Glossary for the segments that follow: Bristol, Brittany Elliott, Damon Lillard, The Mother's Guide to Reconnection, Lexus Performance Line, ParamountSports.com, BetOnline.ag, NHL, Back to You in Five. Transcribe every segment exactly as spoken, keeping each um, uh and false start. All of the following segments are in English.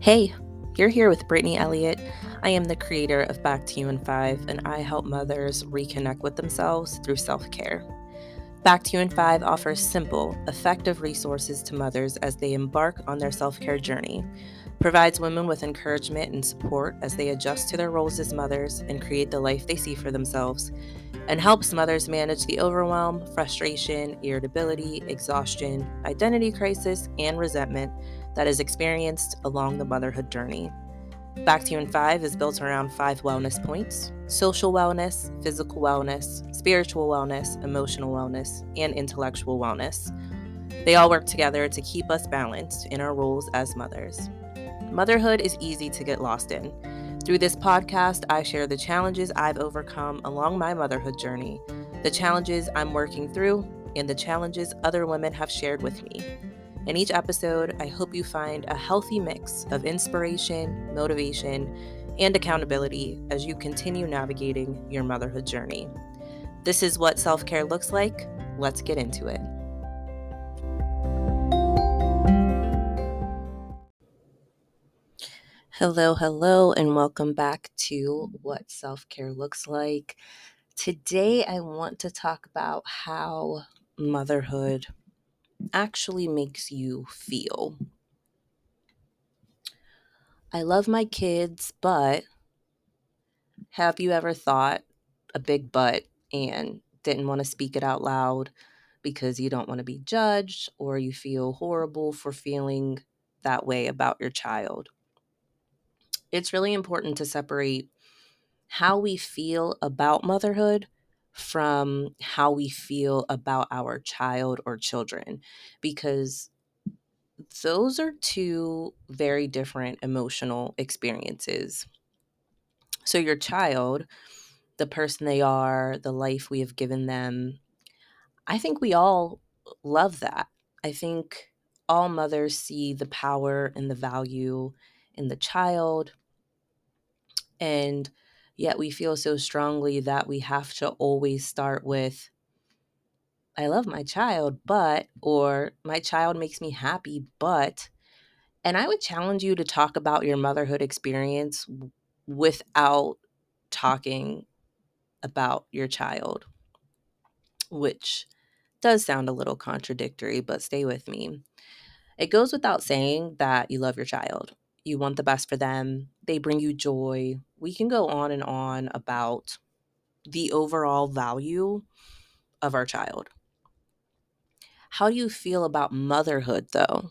Hey, you're here with Brittany Elliott. I am the creator of Back to You in Five, and I help mothers reconnect with themselves through self-care. Back to You in Five offers simple, effective resources to mothers as they embark on their self-care journey, provides women with encouragement and support as they adjust to their roles as mothers and create the life they see for themselves, and helps mothers manage the overwhelm, frustration, irritability, exhaustion, identity crisis, and resentment that is experienced along the motherhood journey. Back to You in Five is built around five wellness points: social wellness, physical wellness, spiritual wellness, emotional wellness, and intellectual wellness. They all work together to keep us balanced in our roles as mothers. Motherhood is easy to get lost in. Through this podcast, I share the challenges I've overcome along my motherhood journey, the challenges I'm working through, and the challenges other women have shared with me. In each episode, I hope you find a healthy mix of inspiration, motivation, and accountability as you continue navigating your motherhood journey. This is what self-care looks like. Let's get into it. Hello, hello, and welcome back to What Self-Care Looks Like. Today, I want to talk about how motherhood actually makes you feel. I love my kids, but have you ever thought a big but and didn't want to speak it out loud because you don't want to be judged or you feel horrible for feeling that way about your child? It's really important to separate how we feel about motherhood from how we feel about our child or children, because those are two very different emotional experiences. So your child, the person they are, the life we have given them, I think we all love that. I think all mothers see the power and the value in the child, and yet we feel so strongly that we have to always start with, I love my child, but, or my child makes me happy, but. And I would challenge you to talk about your motherhood experience without talking about your child, which does sound a little contradictory, but stay with me. It goes without saying that you love your child. You want the best for them. They bring you joy. We can go on and on about the overall value of our child. How do you feel about motherhood, though?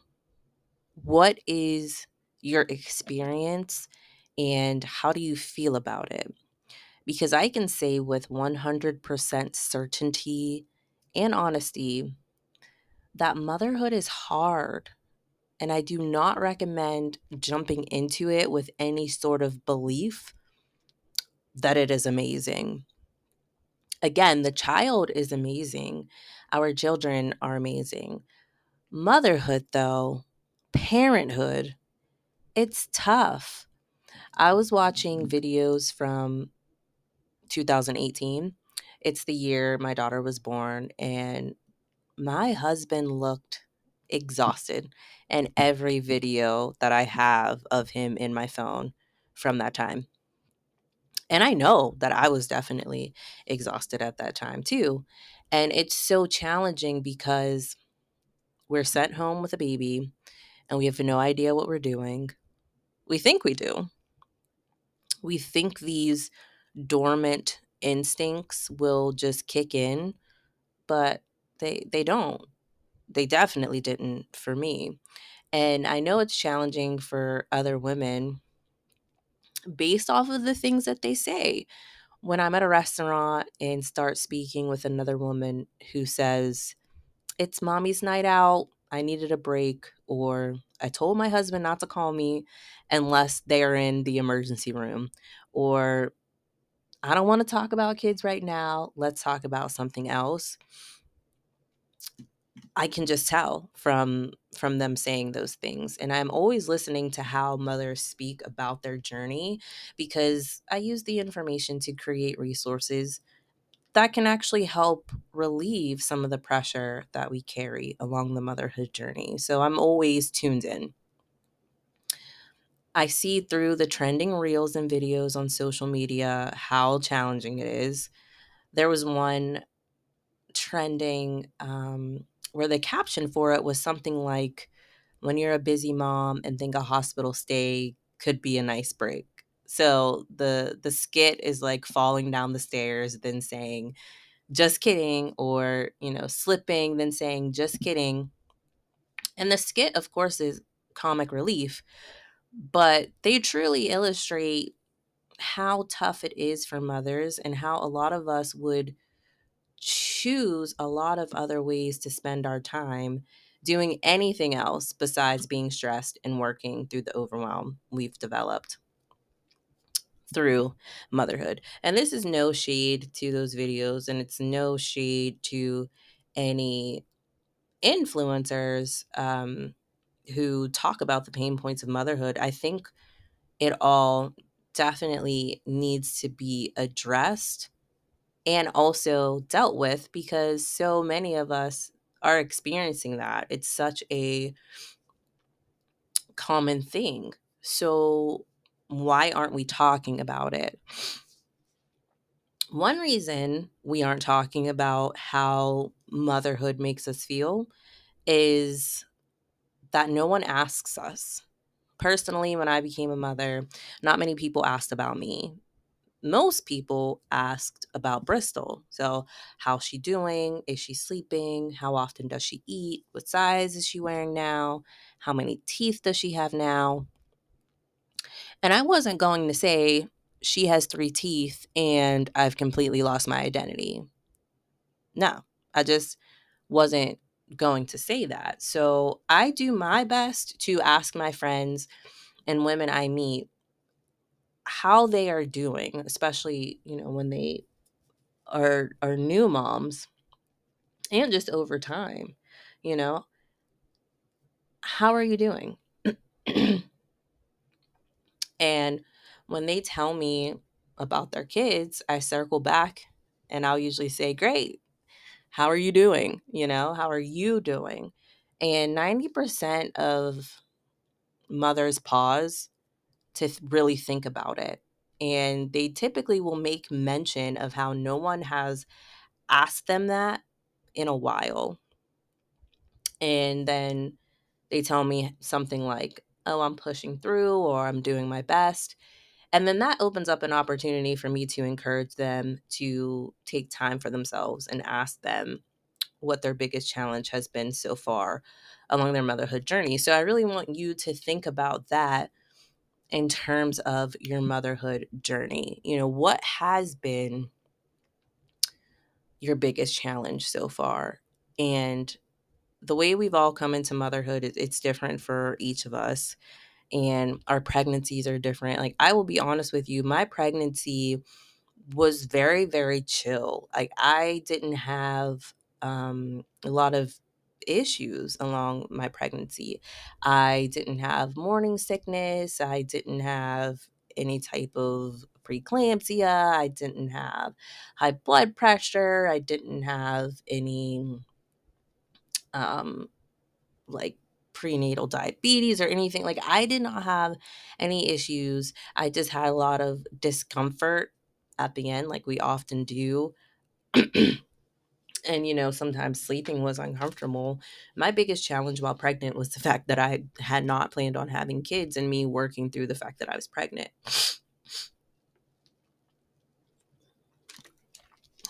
What is your experience and how do you feel about it? Because I can say with one hundred percent certainty and honesty that motherhood is hard. And I do not recommend jumping into it with any sort of belief that it is amazing. Again, the child is amazing. Our children are amazing. Motherhood, though, parenthood, it's tough. I was watching videos from two thousand eighteen. It's the year my daughter was born, and my husband looked exhausted, and every video that I have of him in my phone from that time. And I know that I was definitely exhausted at that time too. And it's so challenging because we're sent home with a baby and we have no idea what we're doing. We think we do. We think these dormant instincts will just kick in, but they they don't. They definitely didn't for me. And I know it's challenging for other women based off of the things that they say. When I'm at a restaurant and start speaking with another woman who says, it's mommy's night out, I needed a break, or I told my husband not to call me unless they are in the emergency room, or I don't want to talk about kids right now, let's talk about something else. I can just tell from from them saying those things. And I'm always listening to how mothers speak about their journey because I use the information to create resources that can actually help relieve some of the pressure that we carry along the motherhood journey. So I'm always tuned in. I see through the trending reels and videos on social media how challenging it is. There was one trending um, where the caption for it was something like, when you're a busy mom and think a hospital stay could be a nice break. So the the skit is like falling down the stairs, then saying, just kidding, or, you know, slipping, then saying, just kidding. And the skit, of course, is comic relief, but they truly illustrate how tough it is for mothers and how a lot of us would choose a lot of other ways to spend our time doing anything else besides being stressed and working through the overwhelm we've developed through motherhood. And this is no shade to those videos, and it's no shade to any influencers um, who talk about the pain points of motherhood. I think it all definitely needs to be addressed and also dealt with, because so many of us are experiencing that. It's such a common thing. So why aren't we talking about it? One reason we aren't talking about how motherhood makes us feel is that no one asks us. Personally, when I became a mother, not many people asked about me. Most people asked about Bristol. So, how's she doing? Is she sleeping? How often does she eat? What size is she wearing now? How many teeth does she have now? And I wasn't going to say she has three teeth and I've completely lost my identity. No, I just wasn't going to say that. So I do my best to ask my friends and women I meet how they are doing, especially, you know, when they are are new moms, and just over time, you know, how are you doing? And when they tell me about their kids, I circle back and I'll usually say, great, how are you doing? You know, how are you doing? And ninety percent of mothers pause to th- really think about it. And they typically will make mention of how no one has asked them that in a while. And then they tell me something like, oh, I'm pushing through, or I'm doing my best. And then that opens up an opportunity for me to encourage them to take time for themselves and ask them what their biggest challenge has been so far along their motherhood journey. So I really want you to think about that in terms of your motherhood journey. You know, what has been your biggest challenge so far? And the way we've all come into motherhood, it's different for each of us, and our pregnancies are different. Like, I will be honest with you, my pregnancy was very, very chill. Like, I didn't have um, a lot of issues along my pregnancy. I didn't have morning sickness. I didn't have any type of preeclampsia. I didn't have high blood pressure. I didn't have any um, like prenatal diabetes or anything. Like, I did not have any issues. I just had a lot of discomfort at the end, like we often do. And, you know, sometimes sleeping was uncomfortable. My biggest challenge while pregnant was the fact that I had not planned on having kids, and me working through the fact that I was pregnant.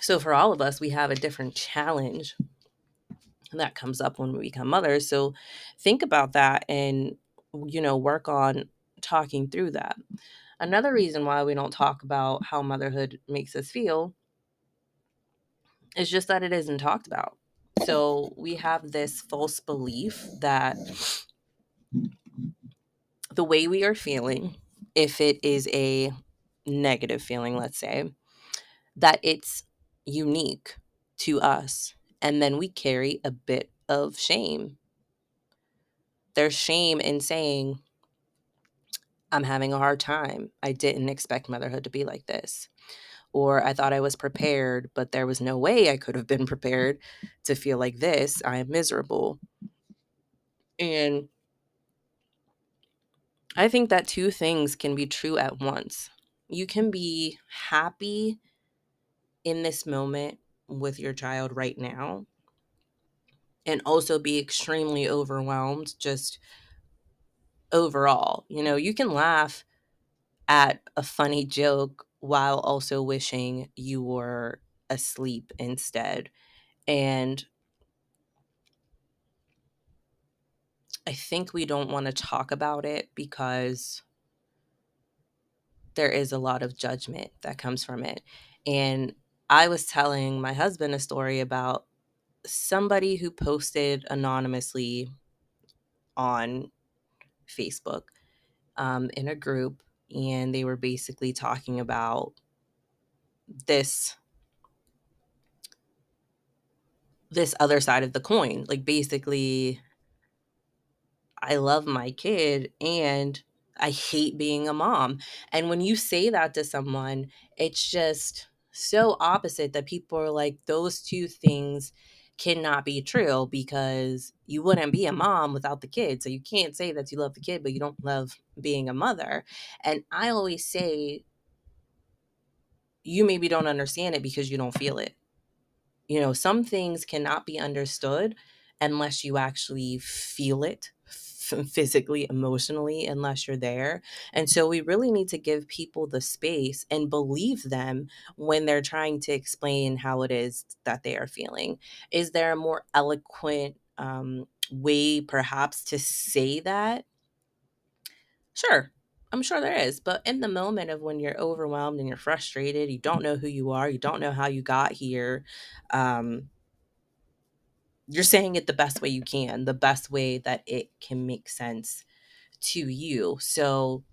So for all of us, we have a different challenge that comes up when we become mothers. So think about that and, you know, work on talking through that. Another reason why we don't talk about how motherhood makes us feel is just that it isn't talked about. So we have this false belief that the way we are feeling, if it is a negative feeling, let's say, that it's unique to us. And then we carry a bit of shame. There's shame in saying, I'm having a hard time. I didn't expect motherhood to be like this. Or I thought I was prepared, but there was no way I could have been prepared to feel like this. I am miserable. And I think that two things can be true at once. You can be happy in this moment with your child right now and also be extremely overwhelmed just overall. You know, you can laugh at a funny joke while also wishing you were asleep instead. And I think we don't want to talk about it because there is a lot of judgment that comes from it. And I was telling my husband a story about somebody who posted anonymously on Facebook um, in a group, and they were basically talking about this this other side of the coin. Like, basically, I love my kid and I hate being a mom. And when you say that to someone, it's just so opposite that people are like, those two things cannot be true because you wouldn't be a mom without the kid. So you can't say that you love the kid, but you don't love being a mother. And I always say, you maybe don't understand it because you don't feel it. You know, some things cannot be understood unless you actually feel it. Physically, emotionally, unless you're there. And so we really need to give people the space and believe them when they're trying to explain how it is that they are feeling. Is there a more eloquent um, way perhaps to say that? Sure, I'm sure there is. But in the moment of when you're overwhelmed and you're frustrated, you don't know who you are, you don't know how you got here, um, you're saying it the best way you can, the best way that it can make sense to you. So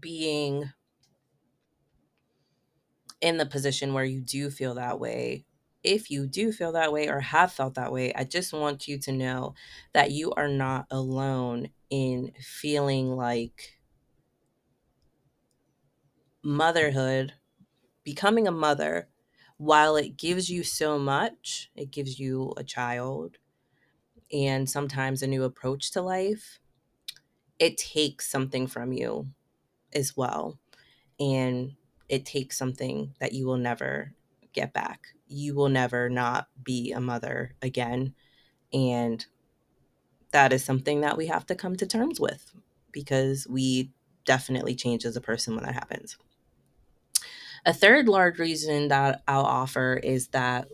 being in the position where you do feel that way, if you do feel that way or have felt that way, I just want you to know that you are not alone in feeling like motherhood, becoming a mother, while it gives you so much, it gives you a child and sometimes a new approach to life, it takes something from you as well. And it takes something that you will never get back. You will never not be a mother again. And that is something that we have to come to terms with because we definitely change as a person when that happens. A third large reason that I'll offer is that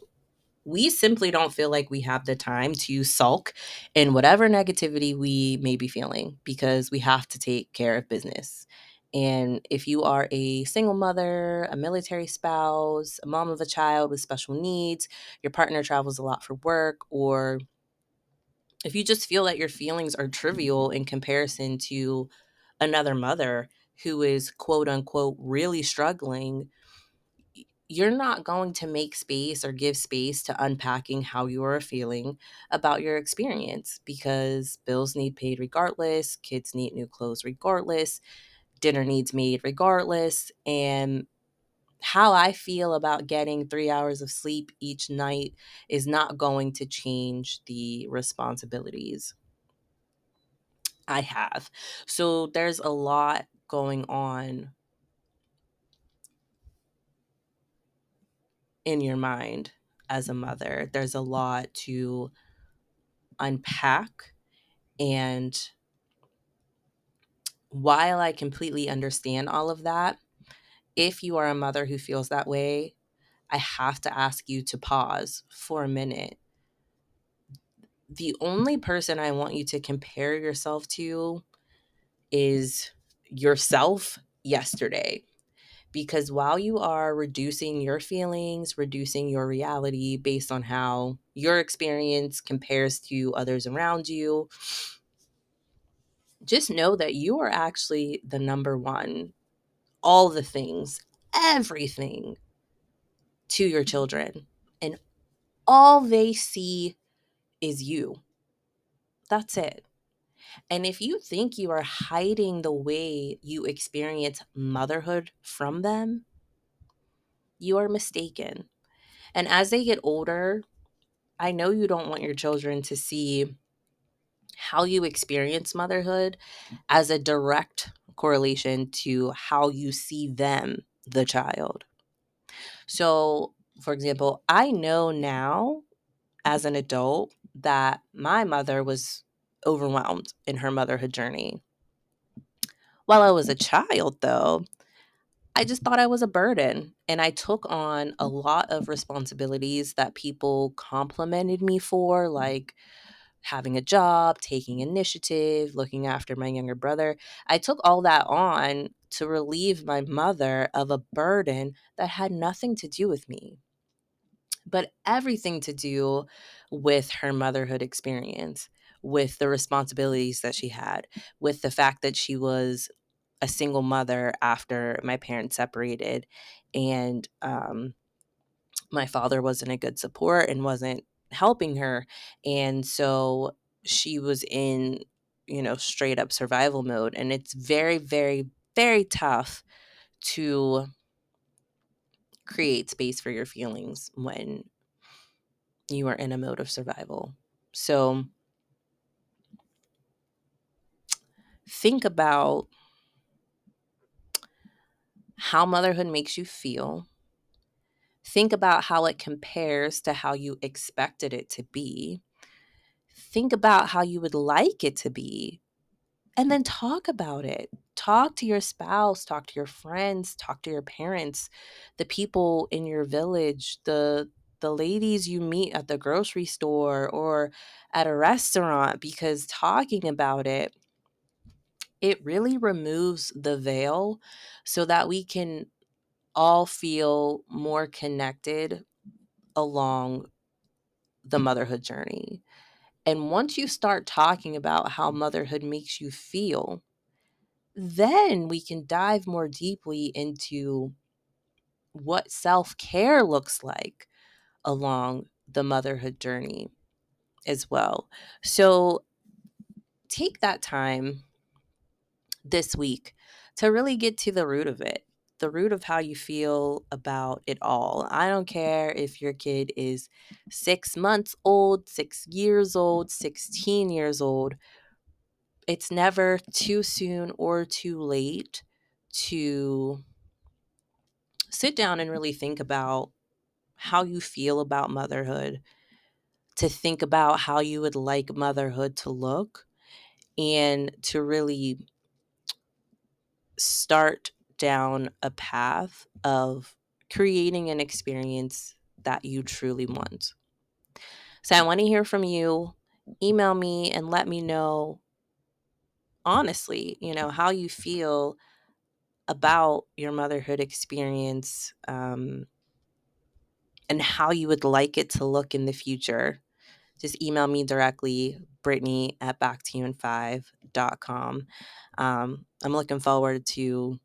we simply don't feel like we have the time to sulk in whatever negativity we may be feeling because we have to take care of business. And if you are a single mother, a military spouse, a mom of a child with special needs, your partner travels a lot for work, or if you just feel that your feelings are trivial in comparison to another mother who is quote unquote really struggling, you're not going to make space or give space to unpacking how you are feeling about your experience because bills need paid regardless, kids need new clothes regardless, dinner needs made regardless, and how I feel about getting three hours of sleep each night is not going to change the responsibilities I have. So there's a lot going on in your mind as a mother. There's a lot to unpack. And while I completely understand all of that, if you are a mother who feels that way, I have to ask you to pause for a minute. The only person I want you to compare yourself to is yourself yesterday, because while you are reducing your feelings, reducing your reality based on how your experience compares to others around you, just know that you are actually the number one, all the things, everything to your children, and all they see is you. That's it. And if you think you are hiding the way you experience motherhood from them, you are mistaken. And as they get older, I know you don't want your children to see how you experience motherhood as a direct correlation to how you see them, the child. So, for example, I know now as an adult that my mother was overwhelmed in her motherhood journey. While I was a child, though, I just thought I was a burden, and I took on a lot of responsibilities that people complimented me for, like having a job, taking initiative, looking after my younger brother. I took all that on to relieve my mother of a burden that had nothing to do with me, but everything to do with her motherhood experience, with the responsibilities that she had, with the fact that she was a single mother after my parents separated, and um, my father wasn't a good support and wasn't helping her. And so she was in, you know, straight up survival mode. And it's very, very, very tough to create space for your feelings when you are in a mode of survival. So think about how motherhood makes you feel. Think about how it compares to how you expected it to be. Think about how you would like it to be. And then talk about it. Talk to your spouse, talk to your friends, talk to your parents, the people in your village, the the ladies you meet at the grocery store or at a restaurant, because talking about it, it really removes the veil so that we can all feel more connected along the motherhood journey. And once you start talking about how motherhood makes you feel, then we can dive more deeply into what self-care looks like along the motherhood journey as well. So take that time this week to really get to the root of it, the root of how you feel about it all. I don't care if your kid is six months old, six years old, sixteen years old. It's never too soon or too late to sit down and really think about how you feel about motherhood, to think about how you would like motherhood to look, and to really start down a path of creating an experience that you truly want. So I want to hear from you. Email me and let me know, honestly, you know, how you feel about your motherhood experience, um, and how you would like it to look in the future. Just email me directly, Brittany at back to you in five dot com. Um, I'm looking forward to,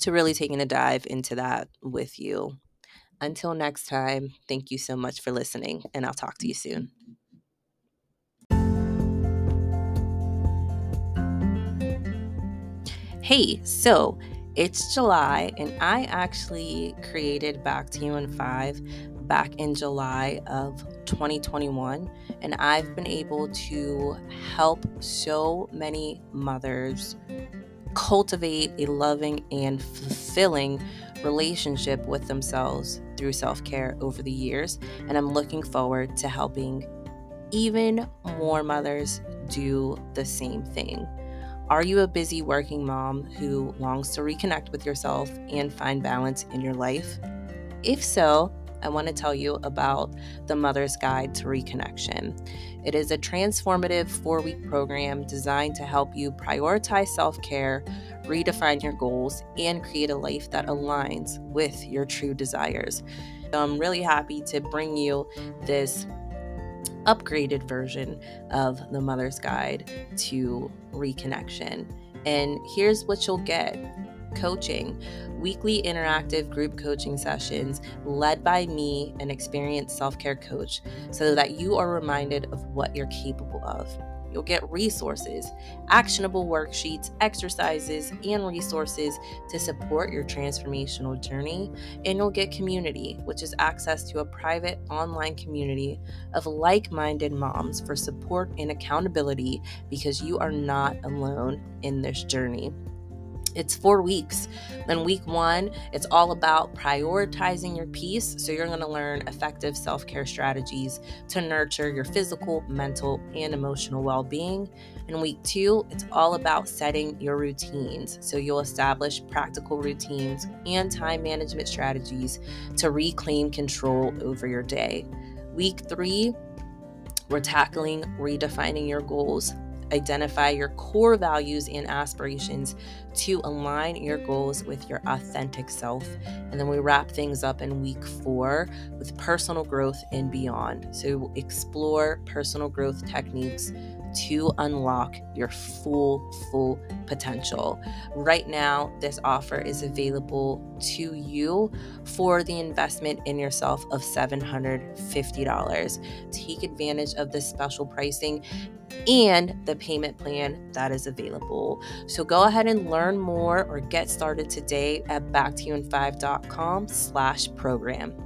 to really taking a dive into that with you. Until next time, thank you so much for listening, and I'll talk to you soon. Hey, so it's July, and I actually created Back to You in Five back in July of twenty twenty-one, and I've been able to help so many mothers cultivate a loving and fulfilling relationship with themselves through self-care over the years, and I'm looking forward to helping even more mothers do the same thing. Are you a busy working mom who longs to reconnect with yourself and find balance in your life? If so, I want to tell you about The Mother's Guide to Reconnection. It is a transformative four-week program designed to help you prioritize self-care, redefine your goals, and create a life that aligns with your true desires. So I'm really happy to bring you this upgraded version of The Mother's Guide to Reconnection. And here's what you'll get. Coaching, weekly interactive group coaching sessions led by me, an experienced self-care coach, so that you are reminded of what you're capable of. You'll get resources, actionable worksheets, exercises, and resources to support your transformational journey. And you'll get community, which is access to a private online community of like-minded moms for support and accountability, because you are not alone in this journey. It's four weeks. In week one, it's all about prioritizing your peace. So you're going to learn effective self-care strategies to nurture your physical, mental, and emotional well-being. In week two, it's all about setting your routines. So you'll establish practical routines and time management strategies to reclaim control over your day. Week three, we're tackling redefining your goals. Identify your core values and aspirations to align your goals with your authentic self. And then we wrap things up in week four with personal growth and beyond. So explore personal growth techniques to unlock your full, full potential. Right now, this offer is available to you for the investment in yourself of seven hundred fifty dollars. Take advantage of this special pricing and the payment plan that is available. So go ahead and learn more or get started today at back to you in five dot com slash program.